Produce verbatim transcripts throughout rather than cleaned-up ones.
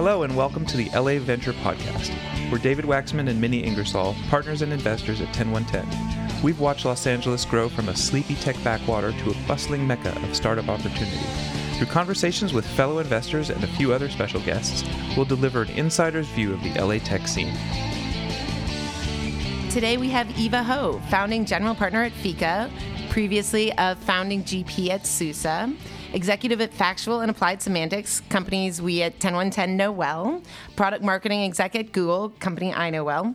Hello and welcome to the L A Venture Podcast. We're David Waxman and Minnie Ingersoll, partners and investors at Ten One Ten. We've watched Los Angeles grow from a sleepy tech backwater to a bustling mecca of startup opportunity. Through conversations with fellow investors and a few other special guests, we'll deliver an insider's view of the L A tech scene. Today we have Eva Ho, founding general partner at Fika, previously a founding G P at Susa, executive at Factual and Applied Semantics, companies we at Ten One Ten know well, product marketing exec at Google, company I know well.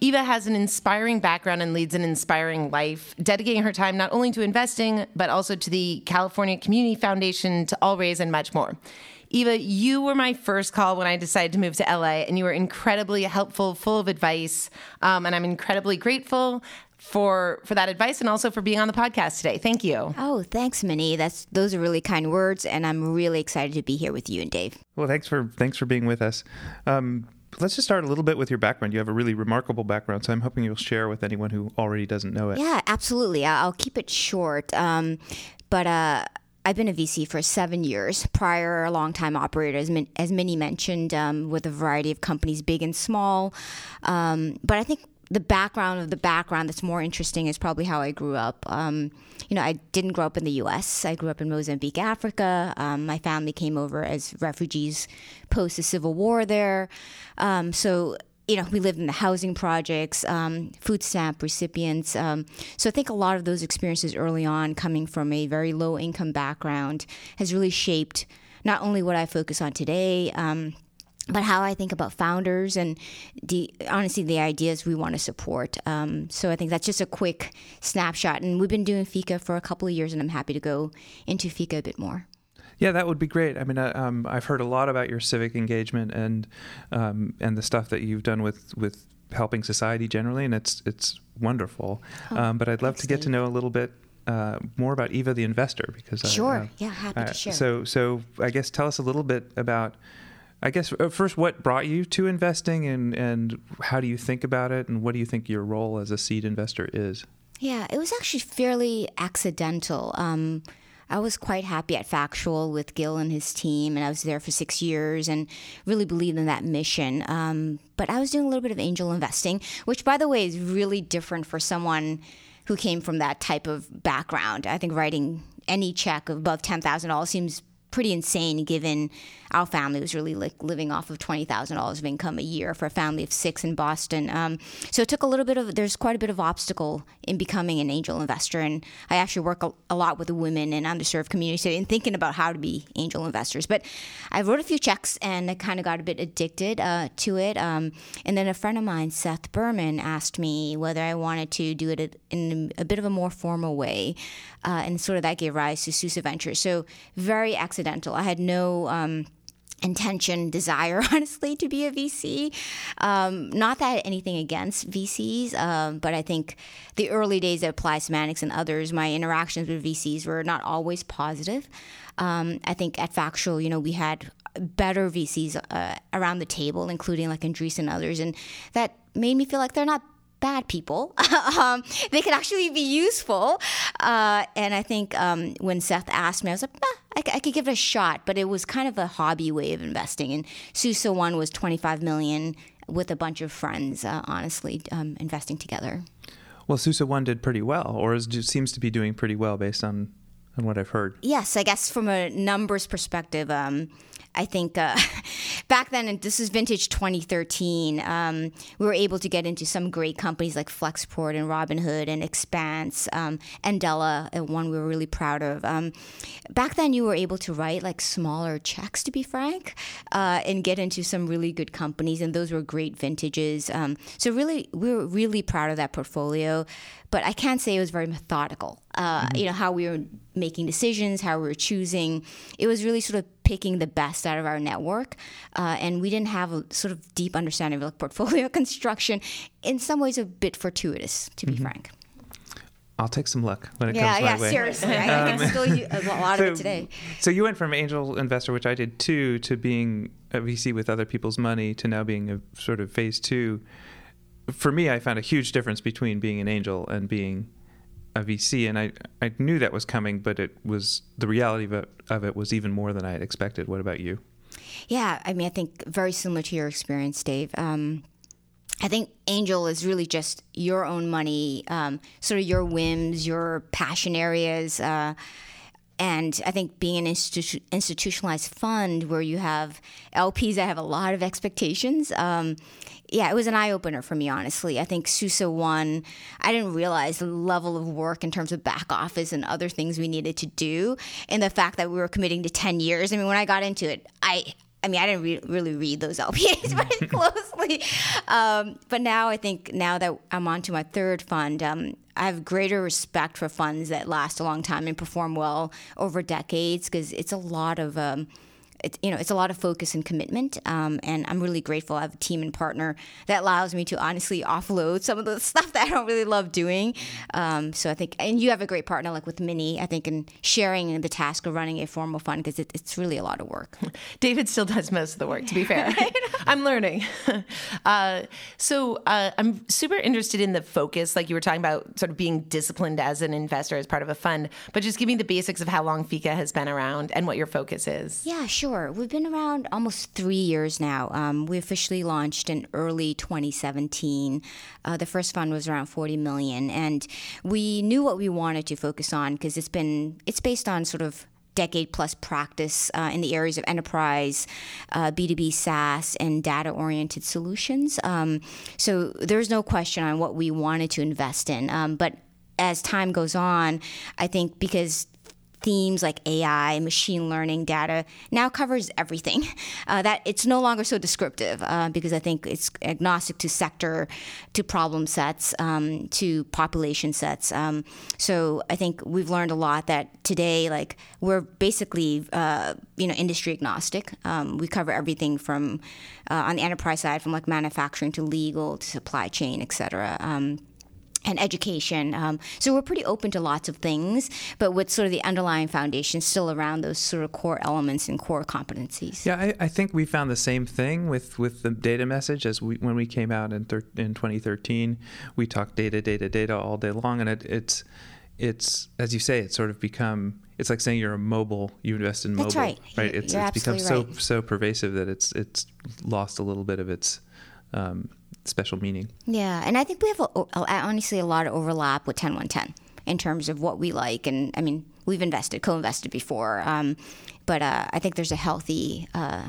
Eva has an inspiring background and leads an inspiring life, dedicating her time not only to investing, but also to the California Community Foundation, to All Raise, and much more. Eva, you were my first call when I decided to move to L A, and you were incredibly helpful, full of advice, um, and I'm incredibly grateful for for that advice and also for being on the podcast today. Thank you. Oh, thanks, Minnie. That's those are really kind words, and I'm really excited to be here with you and Dave. Well, thanks for thanks for being with us. Um, let's just start a little bit with your background. You have a really remarkable background, so I'm hoping you'll share with anyone who already doesn't know it. Yeah, absolutely. I'll keep it short, um, but uh, I've been a V C for seven years. Prior, a long-time operator, as, Min- as Minnie mentioned, um, with a variety of companies, big and small. Um, but I think the background of the background that's more interesting is probably how I grew up. Um, you know, I didn't grow up in the U S. I grew up in Mozambique, Africa. Um, my family came over as refugees post the Civil War there. Um, so, you know, we lived in the housing projects, um, food stamp recipients. Um, so I think a lot of those experiences early on, coming from a very low income background, has really shaped not only what I focus on today, um, but how I think about founders and the, honestly, the ideas we want to support. Um, so I think that's just a quick snapshot. And we've been doing Fika for a couple of years, and I'm happy to go into Fika a bit more. Yeah, that would be great. I mean, I, um, I've heard a lot about your civic engagement and um, and the stuff that you've done with, with helping society generally, and it's it's wonderful. Oh, um, but I'd love to get to know a little bit Uh, more about Eva the investor, because sure, I, uh, yeah, happy uh, to share. So, so I guess tell us a little bit about, I guess first, what brought you to investing, and and how do you think about it, and what do you think your role as a seed investor is? Yeah, it was actually fairly accidental. Um, I was quite happy at Factual with Gil and his team, and I was there for six years and really believed in that mission. Um, but I was doing a little bit of angel investing, which, by the way, is really different for someone who came from that type of background. I think writing any check above ten thousand dollars seems pretty insane, given our family was really like living off of twenty thousand dollars of income a year for a family of six in Boston. Um, so it took a little bit of, there's quite a bit of obstacle in becoming an angel investor. And I actually work a, a lot with the women and underserved communities and thinking about how to be angel investors. But I wrote a few checks and I kind of got a bit addicted uh, to it. Um, and then a friend of mine, Seth Berman, asked me whether I wanted to do it in a bit of a more formal way. Uh, and sort of that gave rise to Susa Ventures. So very accidental. I had no um, intention, desire, honestly, to be a V C. Um, not that anything against V Cs, um, but I think the early days at Applied Semantics and others, my interactions with V Cs were not always positive. Um, I think at Factual, you know, we had better V Cs uh, around the table, including like Andreessen and others, and that made me feel like they're not bad people. um, they could actually be useful. Uh, and I think um, when Seth asked me, I was like, ah, I, I could give it a shot, but it was kind of a hobby way of investing. And Susa One was twenty-five million dollars with a bunch of friends, uh, honestly, um, investing together. Well, Susa One did pretty well, or is, seems to be doing pretty well based on, on what I've heard. Yes, I guess from a numbers perspective, um, I think uh, back then, and this is vintage twenty thirteen, um, we were able to get into some great companies like Flexport and Robinhood and Expanse um, and Della, one we were really proud of. Um, back then, you were able to write like smaller checks, to be frank, uh, and get into some really good companies, and those were great vintages. Um, so really, we were really proud of that portfolio. But I can't say it was very methodical, uh, mm-hmm. you know, how we were making decisions, how we were choosing. It was really sort of picking the best out of our network. Uh, and we didn't have a sort of deep understanding of like portfolio construction. In some ways, a bit fortuitous, to be mm-hmm. frank. I'll take some luck when it yeah, comes yeah, my way. Yeah, seriously. I, I can still use a lot so, of it today. So you went from angel investor, which I did too, to being a V C with other people's money, to now being a sort of phase two. For me, I found a huge difference between being an angel and being a V C, and I, I knew that was coming, but it was the reality of it, of it was even more than I had expected. What about you? Yeah, I mean, I think very similar to your experience, Dave. Um, I think angel is really just your own money, um, sort of your whims, your passion areas. Uh, and I think being an institu- institutionalized fund where you have L Ps that have a lot of expectations, um, yeah, it was an eye-opener for me, honestly. I think Susa One, I didn't realize the level of work in terms of back office and other things we needed to do, and the fact that we were committing to ten years. I mean, when I got into it, I I mean, I didn't re- really read those L P As very closely. Um, but now I think now that I'm on to my third fund, um, I have greater respect for funds that last a long time and perform well over decades, because it's a lot of... Um, It, you know, it's a lot of focus and commitment, um, and I'm really grateful I have a team and partner that allows me to honestly offload some of the stuff that I don't really love doing. Um, so I think, and you have a great partner like with Minnie, I think, in sharing the task of running a formal fund, because it, it's really a lot of work. David still does most of the work, to be fair. I'm learning. Uh, so uh, I'm super interested in the focus, like you were talking about, sort of being disciplined as an investor as part of a fund, but just giving the basics of how long Fika has been around and what your focus is. Yeah, sure. We've been around almost three years now. Um, we officially launched in early twenty seventeen. Uh, the first fund was around forty million dollars, and we knew what we wanted to focus on because it's been it's based on sort of decade-plus practice uh, in the areas of enterprise, uh, B two B SaaS, and data-oriented solutions. Um, so there's no question on what we wanted to invest in. Um, but as time goes on, I think because themes like A I, machine learning, data now covers everything. Uh, that it's no longer so descriptive uh, because I think it's agnostic to sector, to problem sets, um, to population sets. Um, so I think we've learned a lot that today, like we're basically uh, you know industry agnostic. Um, we cover everything from uh, on the enterprise side, from like manufacturing to legal to supply chain, et cetera. Um, and education. Um, so we're pretty open to lots of things, but with sort of the underlying foundation still around those sort of core elements and core competencies. Yeah, I, I think we found the same thing with, with the data message as we, when we came out in thir- in twenty thirteen, we talked data, data, data all day long. And it, it's, it's, as you say, it's sort of become, it's like saying you're a mobile, you invest in mobile. That's right. right? It's, it's become right. so, so pervasive that it's, it's lost a little bit of its, um, special meaning. Yeah, and I think we have a, a, honestly a lot of overlap with Ten One Ten in terms of what we like, and I mean we've invested, co-invested before, um, but uh, I think there's a healthy uh,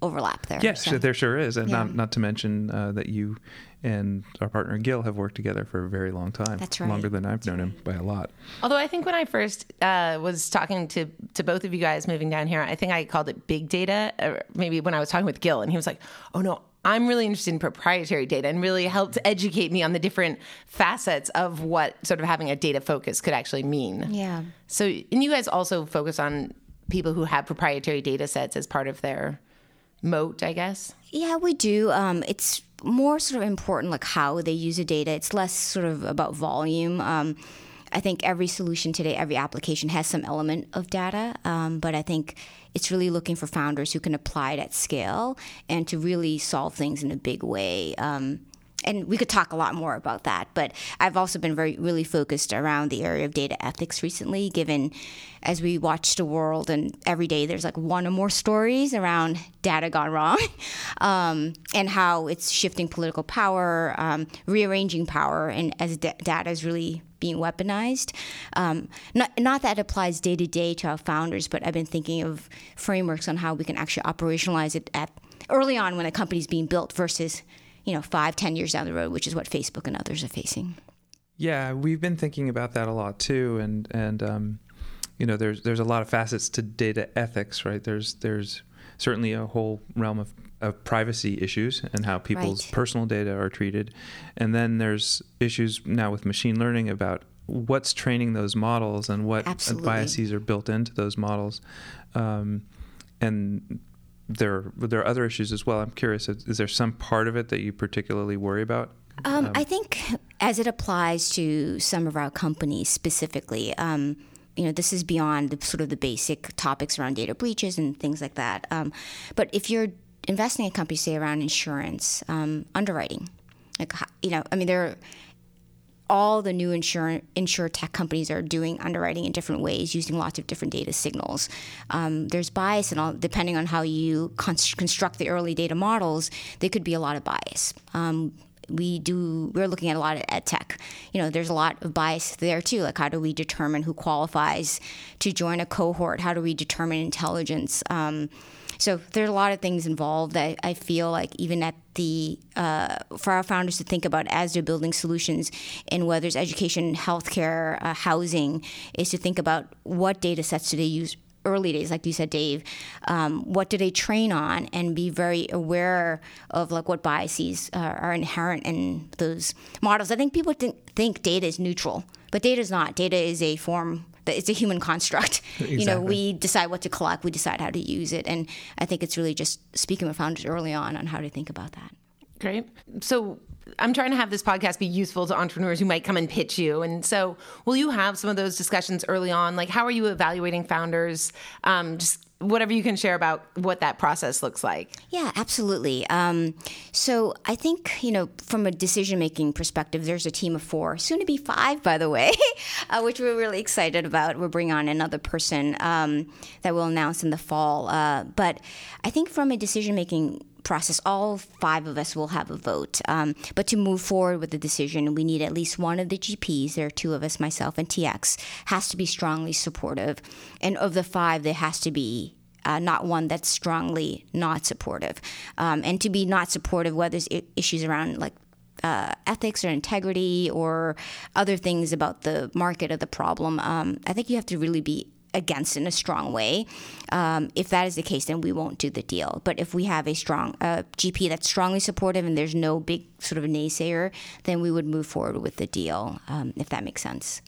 overlap there. Yes, so. There sure is, and yeah. not not to mention uh, that you and our partner Gil have worked together for a very long time. That's right, longer than I've known him by a lot. Although I think when I first uh, was talking to to both of you guys moving down here, I think I called it big data. Or maybe when I was talking with Gil, and he was like, "Oh no." I'm really interested in proprietary data, and really helped educate me on the different facets of what sort of having a data focus could actually mean. Yeah. So, and you guys also focus on people who have proprietary data sets as part of their moat, I guess? Yeah, we do. Um, it's more sort of important, like how they use the data. It's less sort of about volume. Um, I think every solution today, every application has some element of data, um, but I think it's really looking for founders who can apply it at scale and to really solve things in a big way. Um, and we could talk a lot more about that, but I've also been very really focused around the area of data ethics recently, given as we watch the world and every day there's like one or more stories around data gone wrong um, and how it's shifting political power, um, rearranging power, and as d- data is really being weaponized. Um, not, not that it applies day to day to our founders, but I've been thinking of frameworks on how we can actually operationalize it at early on when a company's being built versus you know, five, ten years down the road, which is what Facebook and others are facing. Yeah, we've been thinking about that a lot too. And, and um, you know, there's there's a lot of facets to data ethics, right? There's there's certainly a whole realm of, of privacy issues and how people's right. personal data are treated. And then there's issues now with machine learning about what's training those models and what Absolutely. biases are built into those models. Um, and There, there are other issues as well. I'm curious, is, is there some part of it that you particularly worry about? Um, um, I think as it applies to some of our companies specifically, um, you know, this is beyond the, sort of the basic topics around data breaches and things like that. Um, but if you're investing in a company, say around insurance, um, underwriting, like, you know, I mean, there are all the new insure, insure tech companies are doing underwriting in different ways using lots of different data signals. Um, there's bias, and all, depending on how you con- construct the early data models, there could be a lot of bias. Um, we do, we're looking at a lot of ed tech. You know, there's a lot of bias there too. Like, how do we determine who qualifies to join a cohort? How do we determine intelligence? Um, so there's a lot of things involved that I feel like even at the, uh, for our founders to think about as they're building solutions, and whether it's education, healthcare, uh, housing, is to think about what data sets do they use early days, like you said, Dave, um, what do they train on, and be very aware of like what biases uh, are inherent in those models. I think people th- think data is neutral, but data is not. Data is a form, that it's a human construct. Exactly. You know, we decide what to collect, we decide how to use it. And I think it's really just speaking with founders early on on how to think about that. Great. So I'm trying to have this podcast be useful to entrepreneurs who might come and pitch you. And so will you have some of those discussions early on? Like, how are you evaluating founders? Um, just whatever you can share about what that process looks like. Yeah, absolutely. Um, so I think, you know, from a decision-making perspective, there's a team of four, soon to be five, by the way, uh, which we're really excited about. We'll bring on another person um, that we'll announce in the fall. Uh, but I think from a decision-making process, all five of us will have a vote. Um, but to move forward with the decision, we need at least one of the G Ps, there are two of us, myself and T X, has to be strongly supportive. And of the five, there has to be uh, not one that's strongly not supportive. Um, and to be not supportive, whether it's I- issues around like Uh, ethics or integrity or other things about the market or the problem, um, I think you have to really be against in a strong way. Um, if that is the case, then we won't do the deal. But if we have a strong uh, G P that's strongly supportive and there's no big sort of a naysayer, then we would move forward with the deal, um, if that makes sense.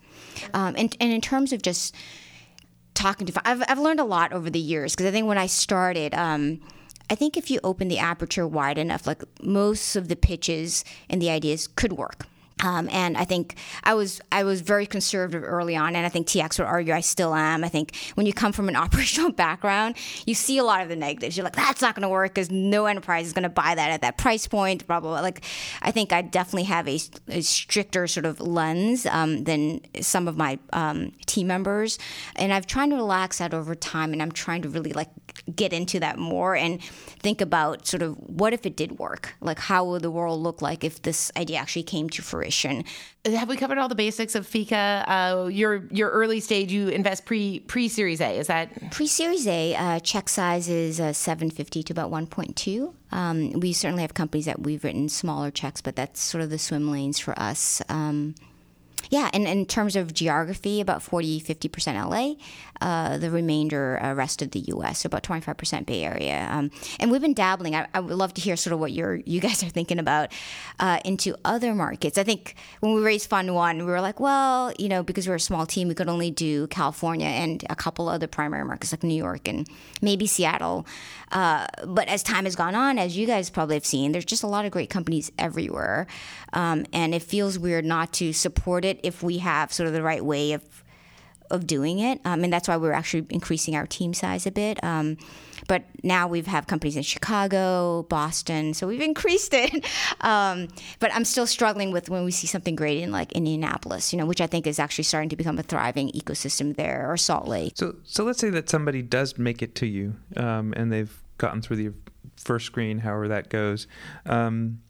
Um, and, and in terms of just talking to, I've, I've learned a lot over the years, because I think when I started, um, I think if you open the aperture wide enough, like most of the pitches and the ideas could work. Um, and I think I was I was very conservative early on, and I think T X would argue I still am. I think when you come from an operational background, you see a lot of the negatives. You're like, that's not going to work because no enterprise is going to buy that at that price point, blah, blah, blah. Like, I think I definitely have a, a stricter sort of lens um, than some of my um, team members. And I've tried to relax that over time, and I'm trying to really, like, get into that more and think about sort of what if it did work? Like, how would the world look like if this idea actually came to fruition? Have we covered all the basics of Fika? Uh, your your early stage, you invest pre pre Series A. Is that pre Series A? Uh, check size is uh, seven fifty to about one point two. Um, we certainly have companies that we've written smaller checks, but that's sort of the swim lanes for us. Um, yeah, and, and in terms of geography, about forty, fifty percent L A, uh, the remainder, uh, rest of the U S, so about twenty-five percent Bay Area. Um, and we've been dabbling. I, I would love to hear sort of what you're, you guys are thinking about uh, into other markets. I think when we raised Fund One, we were like, well, you know, because we're a small team, we could only do California and a couple other primary markets like New York and maybe Seattle. Uh, but as time has gone on, as you guys probably have seen, there's just a lot of great companies everywhere. Um, and it feels weird not to support it if we have sort of the right way of of doing it. Um, and that's why we're actually increasing our team size a bit. Um, but now we have companies in Chicago, Boston, so we've increased it. Um, but I'm still struggling with when we see something great in like Indianapolis, you know, which I think is actually starting to become a thriving ecosystem there, or Salt Lake. So so let's say that somebody does make it to you um, and they've gotten through the first screen, however that goes. Um,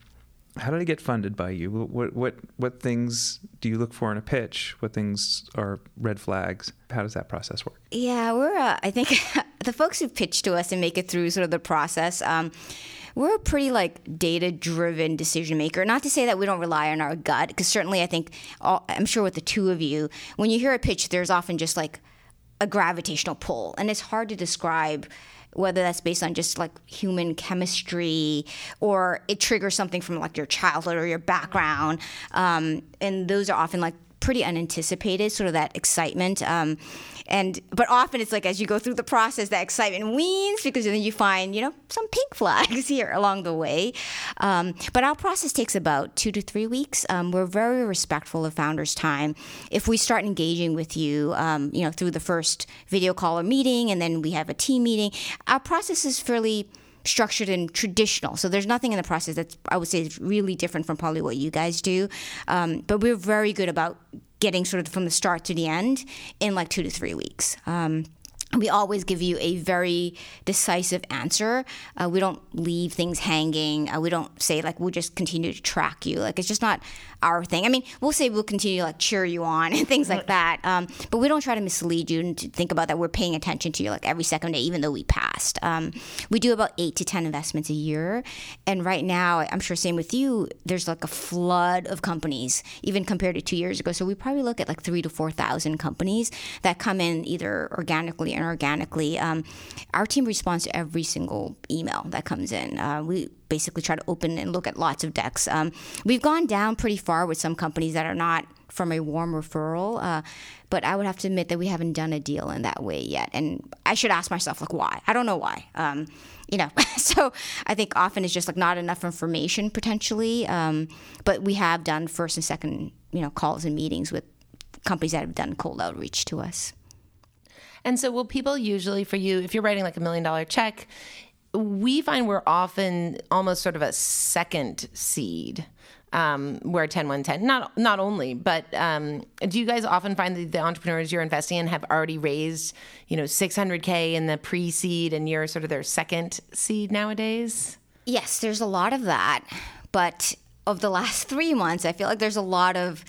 How did it get funded by you? What what what things do you look for in a pitch? What things are red flags? How does that process work? Yeah, we're uh, I think the folks who pitch to us and make it through sort of the process, um, we're a pretty like data-driven decision maker. Not to say that we don't rely on our gut, because certainly I think all, I'm sure with the two of you, when you hear a pitch, there's often just like a gravitational pull, and it's hard to describe whether that's based on just like human chemistry, or it triggers something from like your childhood or your background. Um, and those are often like pretty unanticipated, sort of that excitement. Um, and but often it's like as you go through the process, that excitement weans, because then you find, you know, some pink flags here along the way. Um, but our process takes about two to three weeks. Um, we're very respectful of founders' time. If we start engaging with you, um, you know, through the first video call or meeting, and then we have a team meeting, our process is fairly structured and traditional. So there's nothing in the process that's, I would say, is really different from probably what you guys do. Um, but we're very good about getting sort of from the start to the end in like two to three weeks. Um, we always give you a very decisive answer. Uh, we don't leave things hanging. Uh, we don't say like, we'll just continue to track you. Like, it's just not our thing. I mean, we'll say we'll continue to like cheer you on and things like that. Um, but we don't try to mislead you and to think about that we're paying attention to you like every second day, even though we passed. Um, we do about eight to ten investments a year. And right now, I'm sure same with you, there's like a flood of companies, even compared to two years ago. So we probably look at like three to four thousand companies that come in either organically and organically. Um, our team responds to every single email that comes in. Uh, we basically try to open and look at lots of decks. Um, we've gone down pretty far with some companies that are not from a warm referral, uh, but I would have to admit that we haven't done a deal in that way yet. And I should ask myself, like, why? I don't know why. Um, you know, so I think often it's just like not enough information potentially. Um, but we have done first and second, you know, calls and meetings with companies that have done cold outreach to us. And so will people usually, for you, if you're writing like a million dollar check, we find we're often almost sort of a second seed, um, where Ten One Ten. Not not only, but um, do you guys often find that the entrepreneurs you're investing in have already raised, you know, six hundred K in the pre-seed, and you're sort of their second seed nowadays? Yes, there's a lot of that. But of the last three months, I feel like there's a lot of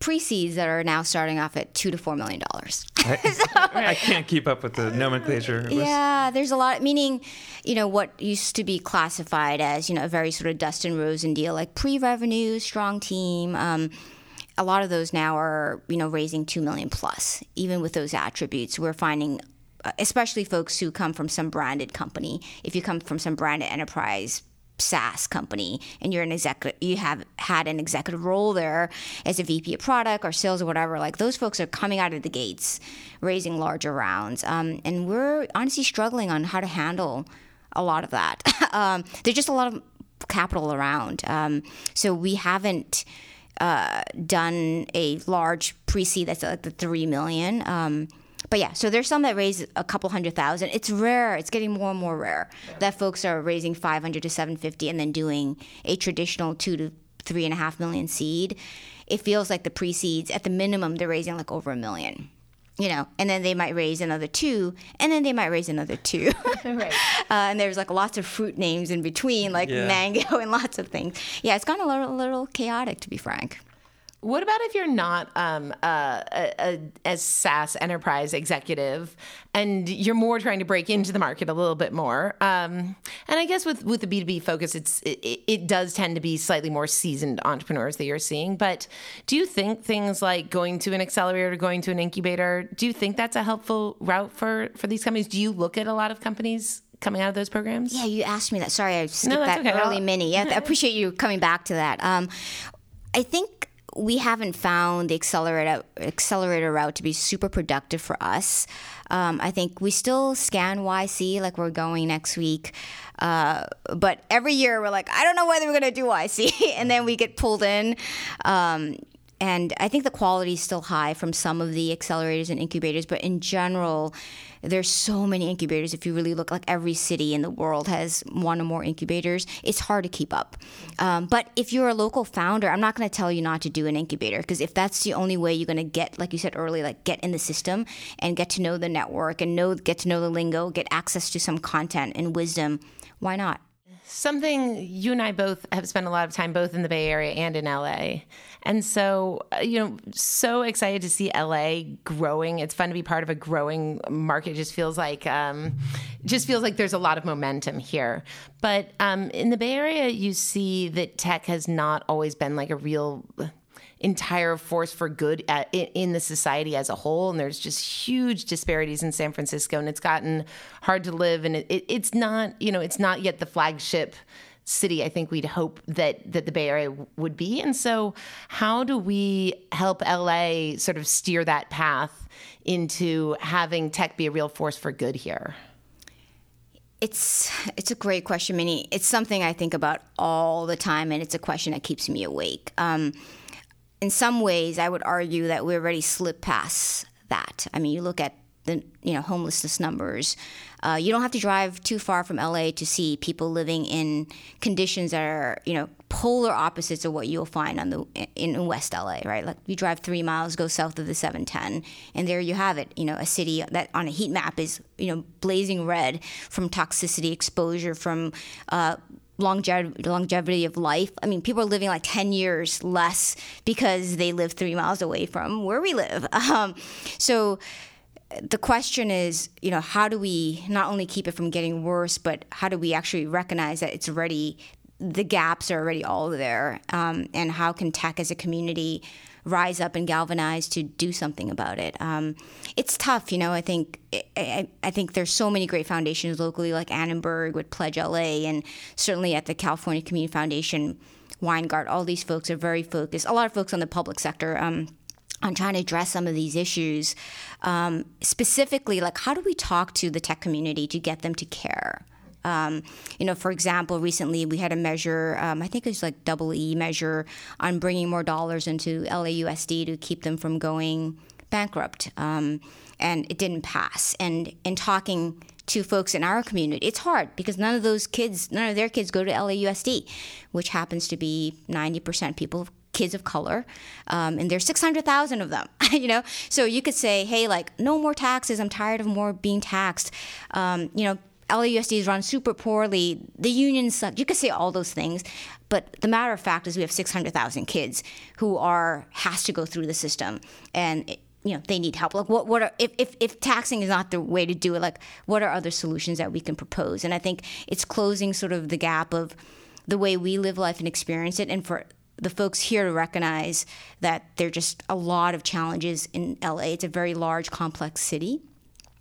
pre-seeds that are now starting off at two to four million dollars. I, so, I can't keep up with the nomenclature. Was... Yeah, there's a lot. Meaning, you know, what used to be classified as, you know, a very sort of Dustin Rosen deal, like pre-revenue, strong team. Um, a lot of those now are, you know, raising two million plus. Even with those attributes, we're finding, especially folks who come from some branded company. If you come from some branded enterprise, SaaS company, and you're an executive, you have had an executive role there as a V P of product or sales or whatever, like those folks are coming out of the gates, raising larger rounds. Um, and we're honestly struggling on how to handle a lot of that. um, there's just a lot of capital around. Um, so we haven't uh, done a large pre-seed that's like the three million. Um, But yeah, so there's some that raise a couple hundred thousand. It's rare. It's getting more and more rare that folks are raising five hundred to seven fifty and then doing a traditional two to three and a half million seed. It feels like the pre-seeds, at the minimum, they're raising like over a million, you know, and then they might raise another two, and then they might raise another two. Right. Uh, and there's like lots of fruit names in between, like yeah. mango and lots of things. Yeah, it's gone a little, a little chaotic, to be frank. What about if you're not um, uh, a, a SaaS enterprise executive and you're more trying to break into the market a little bit more? Um, and I guess with, with the B two B focus, it's it, it does tend to be slightly more seasoned entrepreneurs that you're seeing. But do you think things like going to an accelerator, going to an incubator, do you think that's a helpful route for, for these companies? Do you look at a lot of companies coming out of those programs? Yeah, you asked me that. Sorry, I skipped no, that okay. early mini. Yeah, I appreciate you coming back to that. Um, I think we haven't found the accelerator accelerator route to be super productive for us. Um, I think we still scan Y C, like we're going next week. Uh, but every year we're like, I don't know whether we're going to do Y C. And then we get pulled in. Um, and I think the quality is still high from some of the accelerators and incubators. But in general, there's so many incubators. If you really look, like every city in the world has one or more incubators. It's hard to keep up. Um, but if you're a local founder, I'm not going to tell you not to do an incubator, because if that's the only way you're going to get, like you said earlier, like get in the system and get to know the network and know, get to know the lingo, get access to some content and wisdom, why not? Something you and I both have spent a lot of time both in the Bay Area and in L A. And so, you know, so excited to see L A growing. It's fun to be part of a growing market. It just feels like, um, just feels like there's a lot of momentum here. But um, in the Bay Area, you see that tech has not always been like a real entire force for good at, in the society as a whole. And there's just huge disparities in San Francisco, and it's gotten hard to live. And it, it, it's not, you know, it's not yet the flagship city I think we'd hope that, that the Bay Area would be. And so how do we help L A sort of steer that path into having tech be a real force for good here? It's it's a great question, Minnie. It's something I think about all the time, and it's a question that keeps me awake. Um, In some ways, I would argue that we already slipped past that. I mean, you look at the you know homelessness numbers. Uh, you don't have to drive too far from L A to see people living in conditions that are you know polar opposites of what you'll find on the in West L A, right? Like you drive three miles, go south of the seven ten, and there you have it. You know, a city that on a heat map is you know blazing red from toxicity exposure, from uh, Longev- longevity of life. I mean, people are living like ten years less because they live three miles away from where we live. Um, so the question is, you know, how do we not only keep it from getting worse, but how do we actually recognize that it's already, the gaps are already all there? Um, and how can tech as a community rise up and galvanize to do something about it? Um, it's tough, you know. I think I, I think there's so many great foundations locally, like Annenberg with Pledge L A, and certainly at the California Community Foundation, Weingart. All these folks are very focused. A lot of folks on the public sector um, on trying to address some of these issues, um, specifically like how do we talk to the tech community to get them to care? Um, you know, for example, recently we had a measure, um, I think it was like double E measure on bringing more dollars into L A U S D to keep them from going bankrupt. Um, and it didn't pass. And in talking to folks in our community, it's hard because none of those kids, none of their kids go to L A U S D, which happens to be ninety percent people, kids of color. Um, and there's six hundred thousand of them, you know? So you could say, hey, like, no more taxes. I'm tired of more being taxed. Um, you know, L A U S D is run super poorly. The unions suck. You could say all those things, but the matter of fact is we have six hundred thousand kids who are has to go through the system, and it, you know they need help. Like what? What are, if, if if taxing is not the way to do it? Like what are other solutions that we can propose? And I think it's closing sort of the gap of the way we live life and experience it, and for the folks here to recognize that there are just a lot of challenges in L A. It's a very large, complex city.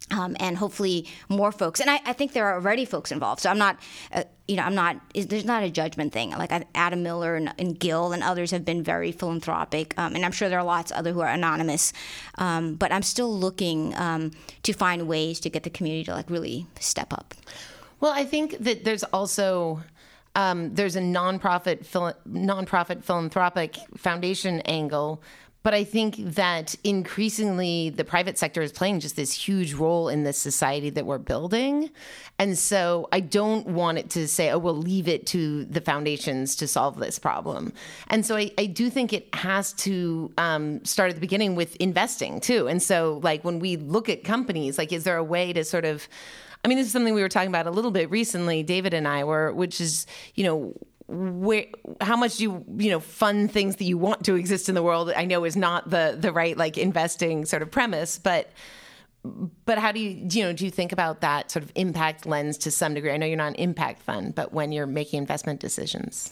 Um, and hopefully more folks, and I, I think there are already folks involved. So I'm not, uh, you know, I'm not. Is, there's not a judgment thing. Like Adam Miller and, and Gil and others have been very philanthropic, um, and I'm sure there are lots of other who are anonymous. Um, but I'm still looking um, to find ways to get the community to like really step up. Well, I think that there's also um, there's a nonprofit phil- nonprofit philanthropic foundation angle. But I think that increasingly the private sector is playing just this huge role in this society that we're building. And so I don't want it to say, oh, we'll leave it to the foundations to solve this problem. And so I, I do think it has to um, start at the beginning with investing too. And so like when we look at companies, like is there a way to sort of, I mean, this is something we were talking about a little bit recently, David and I were, which is, you know, where, how much do you, you know, fund things that you want to exist in the world? I know is not the, the right, like investing sort of premise, but, but how do you, you know, do you think about that sort of impact lens to some degree? I know you're not an impact fund, but when you're making investment decisions.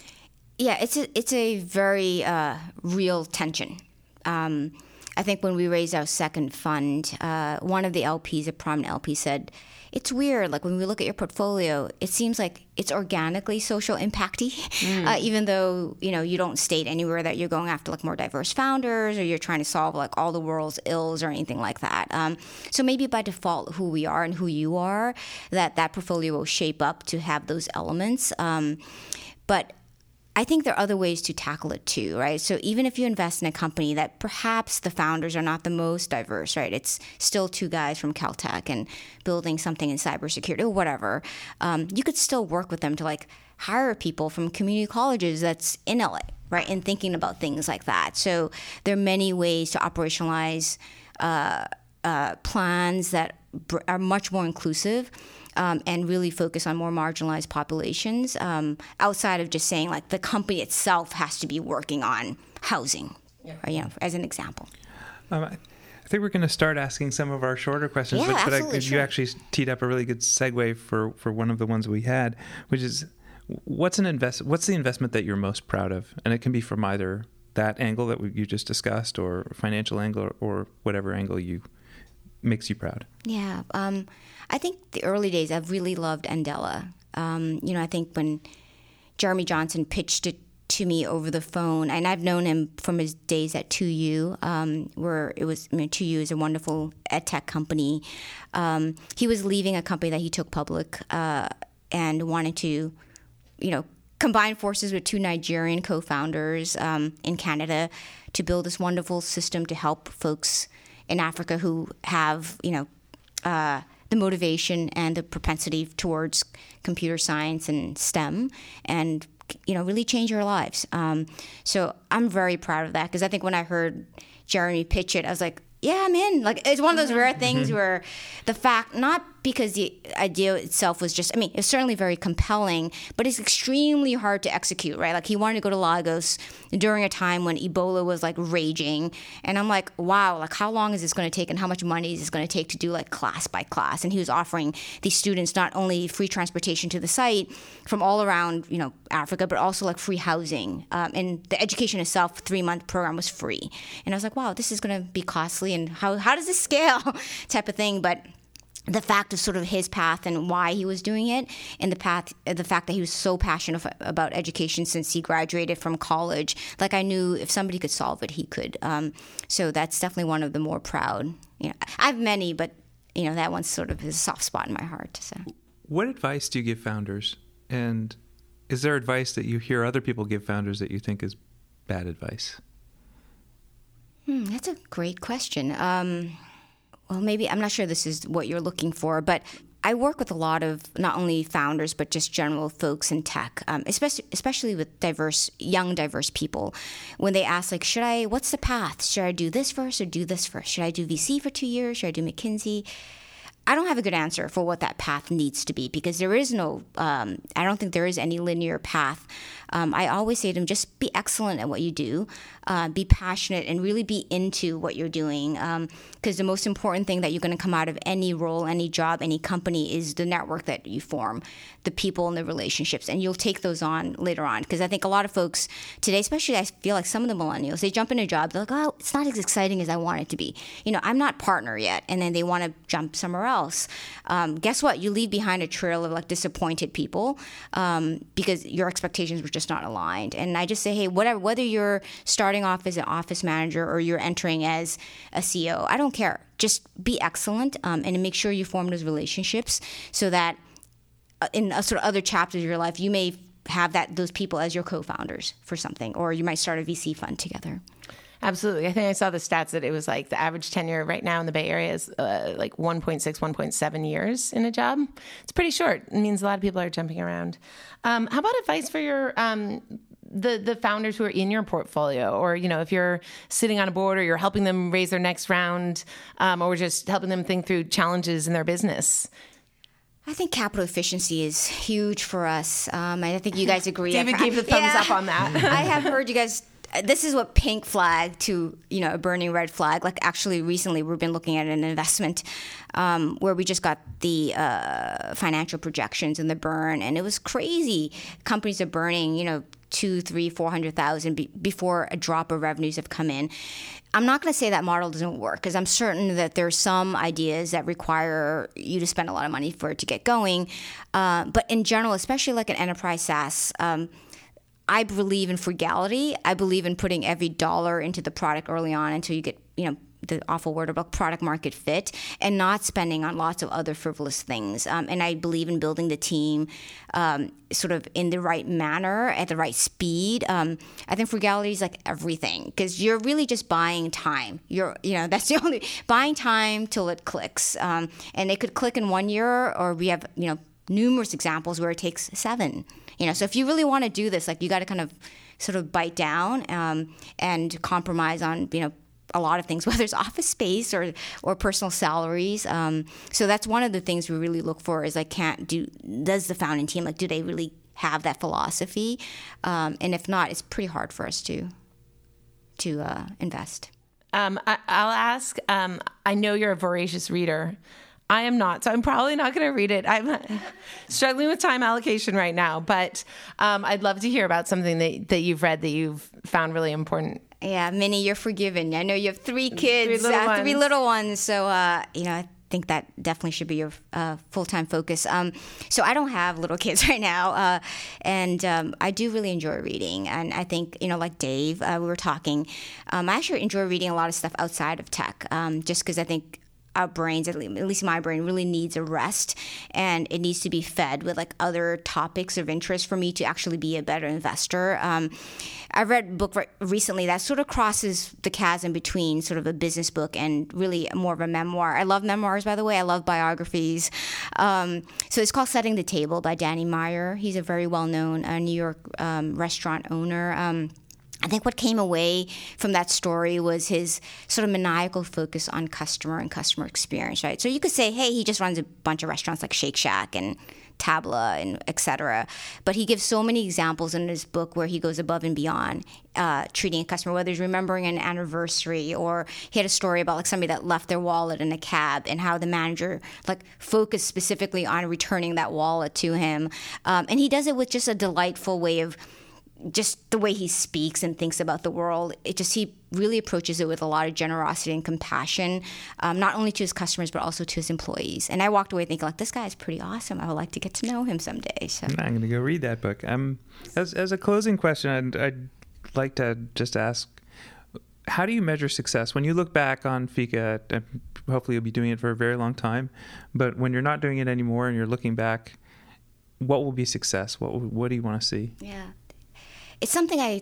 Yeah, it's a, it's a very uh, real tension. Um, I think when we raised our second fund, uh, one of the L Ps, a prominent L P said, it's weird, like when we look at your portfolio, it seems like it's organically social impacty, mm. uh, even though, you know, you don't state anywhere that you're going after like more diverse founders or you're trying to solve like all the world's ills or anything like that. Um, so maybe by default who we are and who you are, that that portfolio will shape up to have those elements. Um, but I think there are other ways to tackle it too, right? So even if you invest in a company that perhaps the founders are not the most diverse, right? It's still two guys from Caltech and building something in cybersecurity or whatever. Um, you could still work with them to like hire people from community colleges that's in L A, right? And thinking about things like that. So there are many ways to operationalize uh, uh, plans that br- are much more inclusive. Um, and really focus on more marginalized populations um, outside of just saying like the company itself has to be working on housing, yeah. or, you know, as an example. Um, I think we're going to start asking some of our shorter questions, yeah, but, but I, sure. you actually teed up a really good segue for, for one of the ones we had, which is what's an invest what's the investment that you're most proud of? And it can be from either that angle that we, you just discussed or financial angle or, or whatever angle you makes you proud. Yeah. Um, I think the early days, I've really loved Andela. Um, you know, I think when Jeremy Johnson pitched it to me over the phone, and I've known him from his days at two U, um, where it was, I mean, two U is a wonderful ed tech company. Um, he was leaving a company that he took public uh, and wanted to, you know, combine forces with two Nigerian co-founders um, in Canada to build this wonderful system to help folks in Africa who have, you know, uh, the motivation and the propensity towards computer science and STEM, and you know, really change our lives. Um, so I'm very proud of that, because I think when I heard Jeremy pitch it, I was like, yeah, I'm in. Like, it's one of those rare things mm-hmm. where the fact, not because the idea itself was just, I mean, it's certainly very compelling, but it's extremely hard to execute, right? Like, he wanted to go to Lagos during a time when Ebola was like raging. And I'm like, wow, like, how long is this going to take, and how much money is this going to take to do like class by class? And he was offering these students not only free transportation to the site from all around, you know, Africa, but also like free housing. Um, and the education itself, three month program, was free. And I was like, wow, this is going to be costly. And how how does this scale type of thing? But the fact of sort of his path and why he was doing it, and the path, the fact that he was so passionate about education since he graduated from college, like, I knew if somebody could solve it, he could. Um, so that's definitely one of the more proud. You know, I have many, but you know, that one's sort of a soft spot in my heart. So, what advice do you give founders? And is there advice that you hear other people give founders that you think is bad advice? Hmm, that's a great question. Um, well, maybe, I'm not sure this is what you're looking for, but I work with a lot of not only founders, but just general folks in tech, um, especially especially with diverse, young, diverse people. When they ask, like, should I, what's the path? Should I do this first or do this first? Should I do V C for two years? Should I do McKinsey? I don't have a good answer for what that path needs to be, because there is no, um, I don't think there is any linear path. Um, I always say to them, just be excellent at what you do, uh, be passionate, and really be into what you're doing. Because um, the most important thing that you're going to come out of any role, any job, any company is the network that you form, the people and the relationships. And you'll take those on later on. Because I think a lot of folks today, especially I feel like some of the millennials, they jump into jobs, they're like, oh, it's not as exciting as I want it to be. You know, I'm not partner yet. And then they want to jump somewhere else. else. Um, guess what? You leave behind a trail of like disappointed people um, because your expectations were just not aligned. And I just say, hey, whatever, whether you're starting off as an office manager or you're entering as a C E O, I don't care. Just be excellent um, and make sure you form those relationships so that in a sort of other chapters of your life, you may have that those people as your co-founders for something, or you might start a V C fund together. Absolutely. I think I saw the stats that it was like the average tenure right now in the Bay Area is uh, like one point six, one point seven years in a job. It's pretty short. It means a lot of people are jumping around. Um, how about advice for your um, the the founders who are in your portfolio, or, you know, if you're sitting on a board or you're helping them raise their next round, um, or just helping them think through challenges in their business? I think capital efficiency is huge for us. Um, I think you guys agree. David gave the thumbs yeah. up on that. I have heard you guys... This is what pink flag to, you know, a burning red flag. Like, actually, recently we've been looking at an investment um, where we just got the uh, financial projections and the burn, and it was crazy. Companies are burning, you know, two, three, four hundred thousand be- before a drop of revenues have come in. I'm not going to say that model doesn't work, because I'm certain that there's some ideas that require you to spend a lot of money for it to get going. Uh, but in general, especially like an enterprise SaaS. Um, I believe in frugality. I believe in putting every dollar into the product early on until you get, you know, the awful word about product market fit, and not spending on lots of other frivolous things. Um, and I believe in building the team um, sort of in the right manner, at the right speed. Um, I think frugality is like everything, because you're really just buying time. You're, you know, that's the only, buying time till it clicks. Um, and it could click in one year, or we have, you know, numerous examples where it takes seven. You know, so if you really want to do this, like, you got to kind of sort of bite down um, and compromise on, you know, a lot of things, whether it's office space or or personal salaries. Um, so that's one of the things we really look for is, like, can't do, does the founding team, like, do they really have that philosophy? Um, and if not, it's pretty hard for us to to uh, invest. Um, I, I'll ask. Um, I know you're a voracious reader. I am not, so I'm probably not going to read it. I'm struggling with time allocation right now, but um, I'd love to hear about something that, that you've read that you've found really important. Yeah, Minnie, you're forgiven. I know you have three kids, three little, uh, three little ones, so uh, you know, I think that definitely should be your uh, full-time focus. Um, so I don't have little kids right now, uh, and um, I do really enjoy reading. And I think, you know, like Dave, uh, we were talking, um, I actually enjoy reading a lot of stuff outside of tech, um, just because I think our brains, at least my brain, really needs a rest, and it needs to be fed with like other topics of interest for me to actually be a better investor. Um, I read a book re- recently that sort of crosses the chasm between sort of a business book and really more of a memoir. I love memoirs, by the way. I love biographies. Um, so it's called Setting the Table by Danny Meyer. He's a very well-known uh, New York um, restaurant owner. Um, I think what came away from that story was his sort of maniacal focus on customer and customer experience, right? So you could say, hey, he just runs a bunch of restaurants like Shake Shack and Tabla and et cetera. But he gives so many examples in his book where he goes above and beyond uh, treating a customer, whether he's remembering an anniversary, or he had a story about like somebody that left their wallet in a cab and how the manager like focused specifically on returning that wallet to him. Um, and he does it with just a delightful way of just the way he speaks and thinks about the world. It just, he really approaches it with a lot of generosity and compassion, um, not only to his customers, but also to his employees. And I walked away thinking, like, this guy is pretty awesome. I would like to get to know him someday. So I'm going to go read that book. Um, as, as a closing question, I'd, I'd like to just ask, how do you measure success? When you look back on Fika, hopefully you'll be doing it for a very long time, but when you're not doing it anymore and you're looking back, what will be success? What, what do you want to see? Yeah. It's something I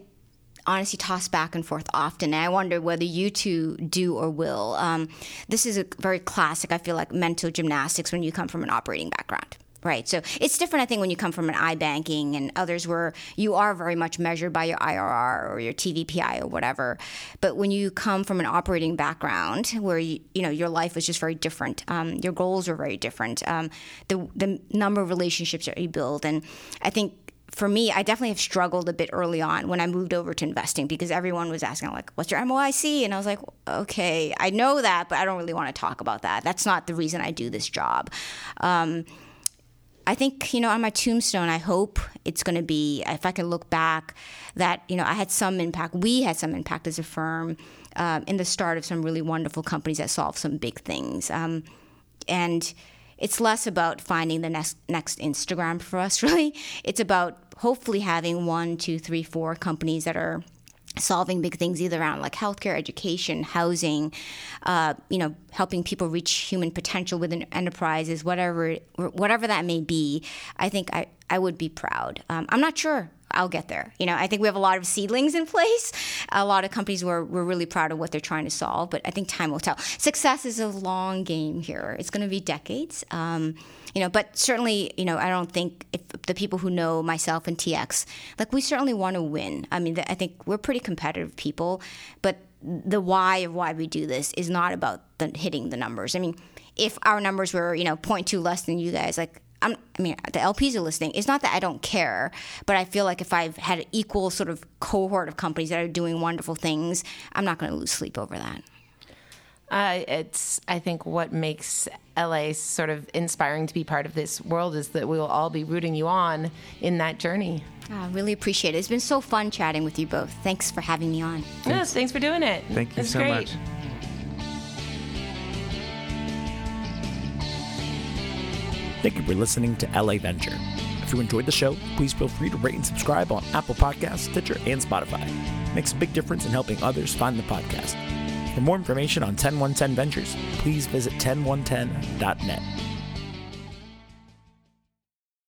honestly toss back and forth often, and I wonder whether you two do or will. Um, this is a very classic, I feel like, mental gymnastics when you come from an operating background, right? So it's different, I think, when you come from an iBanking and others where you are very much measured by your I R R or your T V P I or whatever. But when you come from an operating background where, you, you know, your life was just very different, um, your goals were very different, um, the, the number of relationships that you build. And I think, for me, I definitely have struggled a bit early on when I moved over to investing, because everyone was asking, like, what's your M O I C? And I was like, okay, I know that, but I don't really want to talk about that. That's not the reason I do this job. Um, I think, you know, on my tombstone, I hope it's going to be, if I can look back, that, you know, I had some impact. We had some impact as a firm uh, in the start of some really wonderful companies that solve some big things. Um, and... It's less about finding the next next Instagram for us, really. It's about hopefully having one, two, three, four companies that are solving big things, either around like healthcare, education, housing, uh, you know, helping people reach human potential within enterprises, whatever whatever that may be. I think I, I would be proud. Um, I'm not sure I'll get there. You know, I think we have a lot of seedlings in place, a lot of companies where we're really proud of what they're trying to solve, but I think time will tell. Success is a long game here. It's going to be decades, um, you know, but certainly, you know, I don't think if the people who know myself and T X, like, we certainly want to win. I mean, I think we're pretty competitive people, but the why of why we do this is not about the, hitting the numbers. I mean, if our numbers were, you know, point two less than you guys, like, I'm, I mean, the L Ps are listening. It's not that I don't care, but I feel like if I've had an equal sort of cohort of companies that are doing wonderful things, I'm not going to lose sleep over that. Uh, it's, I think, what makes L A sort of inspiring to be part of this world is that we will all be rooting you on in that journey. I really appreciate it. It's been so fun chatting with you both. Thanks for having me on. Thanks. Yes, thanks for doing it. Thank you it's so great. much. Thank you for listening to L A Venture. If you enjoyed the show, please feel free to rate and subscribe on Apple Podcasts, Stitcher, and Spotify. It makes a big difference in helping others find the podcast. For more information on ten one ten Ventures, please visit ten one ten dot net.